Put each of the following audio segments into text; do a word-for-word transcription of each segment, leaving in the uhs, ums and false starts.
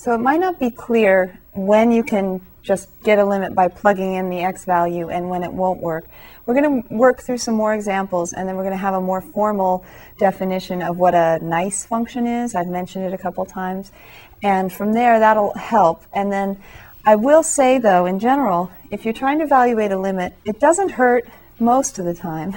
So it might not be clear when you can just get a limit by plugging in the X value and when it won't work. We're going to work through some more examples, and then we're going to have a more formal definition of what a nice function is. I've mentioned it a couple times. And from there, that'll help. And then I will say, though, in general, if you're trying to evaluate a limit, it doesn't hurt most of the time.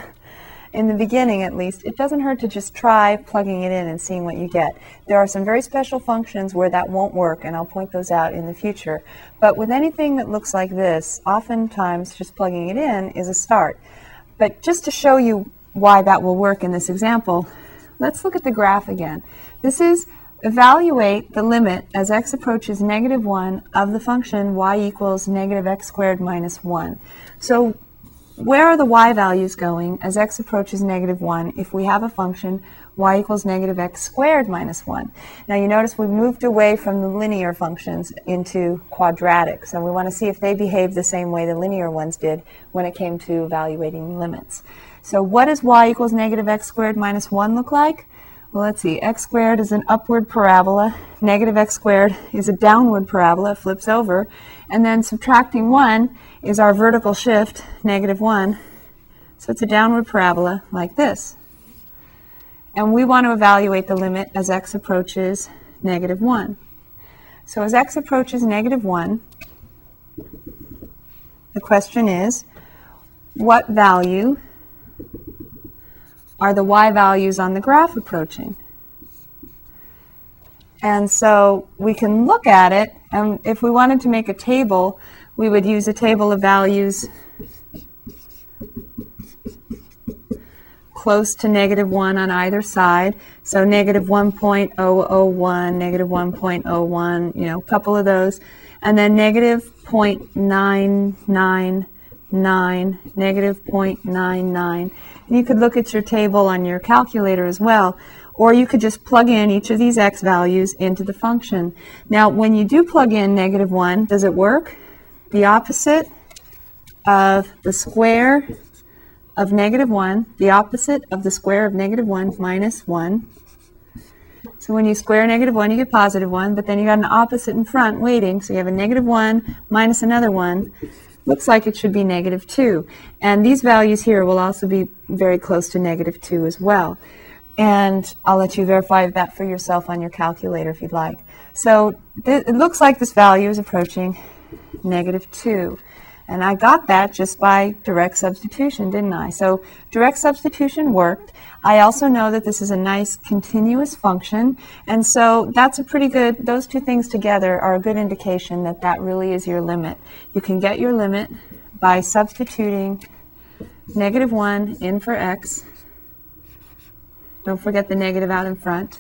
In the beginning, at least, it doesn't hurt to just try plugging it in and seeing what you get. There are some very special functions where that won't work, and I'll point those out in the future. But with anything that looks like this, oftentimes just plugging it in is a start. But just to show you why that will work in this example, let's look at the graph again. This is evaluate the limit as x approaches negative one of the function y equals negative x squared minus one. So where are the y values going as x approaches negative one if we have a function y equals negative x squared minus one? Now you notice we've moved away from the linear functions into quadratics, and we want to see if they behave the same way the linear ones did when it came to evaluating limits. So what does y equals negative x squared minus one look like? Well, let's see. X squared is an upward parabola. Negative x squared is a downward parabola. It flips over. And then subtracting one is our vertical shift, negative one. So it's a downward parabola like this. And we want to evaluate the limit as x approaches negative one. So as x approaches negative one, the question is, what value are the y values on the graph approaching? And so we can look at it, and if we wanted to make a table, we would use a table of values close to negative one on either side. So negative one point zero zero one, negative one point zero one, you know, a couple of those. And then negative zero point nine nine nine, negative zero point nine nine. And you could look at your table on your calculator as well. Or you could just plug in each of these x values into the function. Now, when you do plug in negative one, does it work? The opposite of the square of negative one, the opposite of the square of negative one minus one. So when you square negative one, you get positive one, but then you got an opposite in front waiting. So you have a negative one minus another one. Looks like it should be negative two. And these values here will also be very close to negative two as well. And I'll let you verify that for yourself on your calculator if you'd like. So th- it looks like this value is approaching negative two. And I got that just by direct substitution, didn't I? So direct substitution worked. I also know that this is a nice continuous function. And so that's a pretty good, those two things together are a good indication that that really is your limit. You can get your limit by substituting negative one in for x. Don't forget the negative out in front.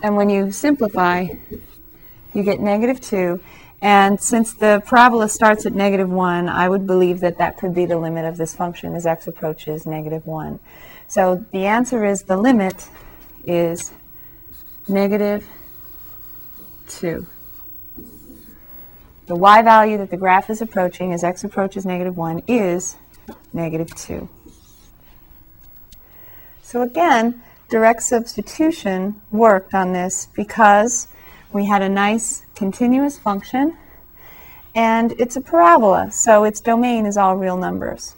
And when you simplify, you get negative two. And since the parabola starts at negative one, I would believe that that could be the limit of this function as x approaches negative one. So the answer is the limit is negative two. The y value that the graph is approaching as x approaches negative one is negative two. So again, direct substitution worked on this because we had a nice continuous function, and it's a parabola, so its domain is all real numbers.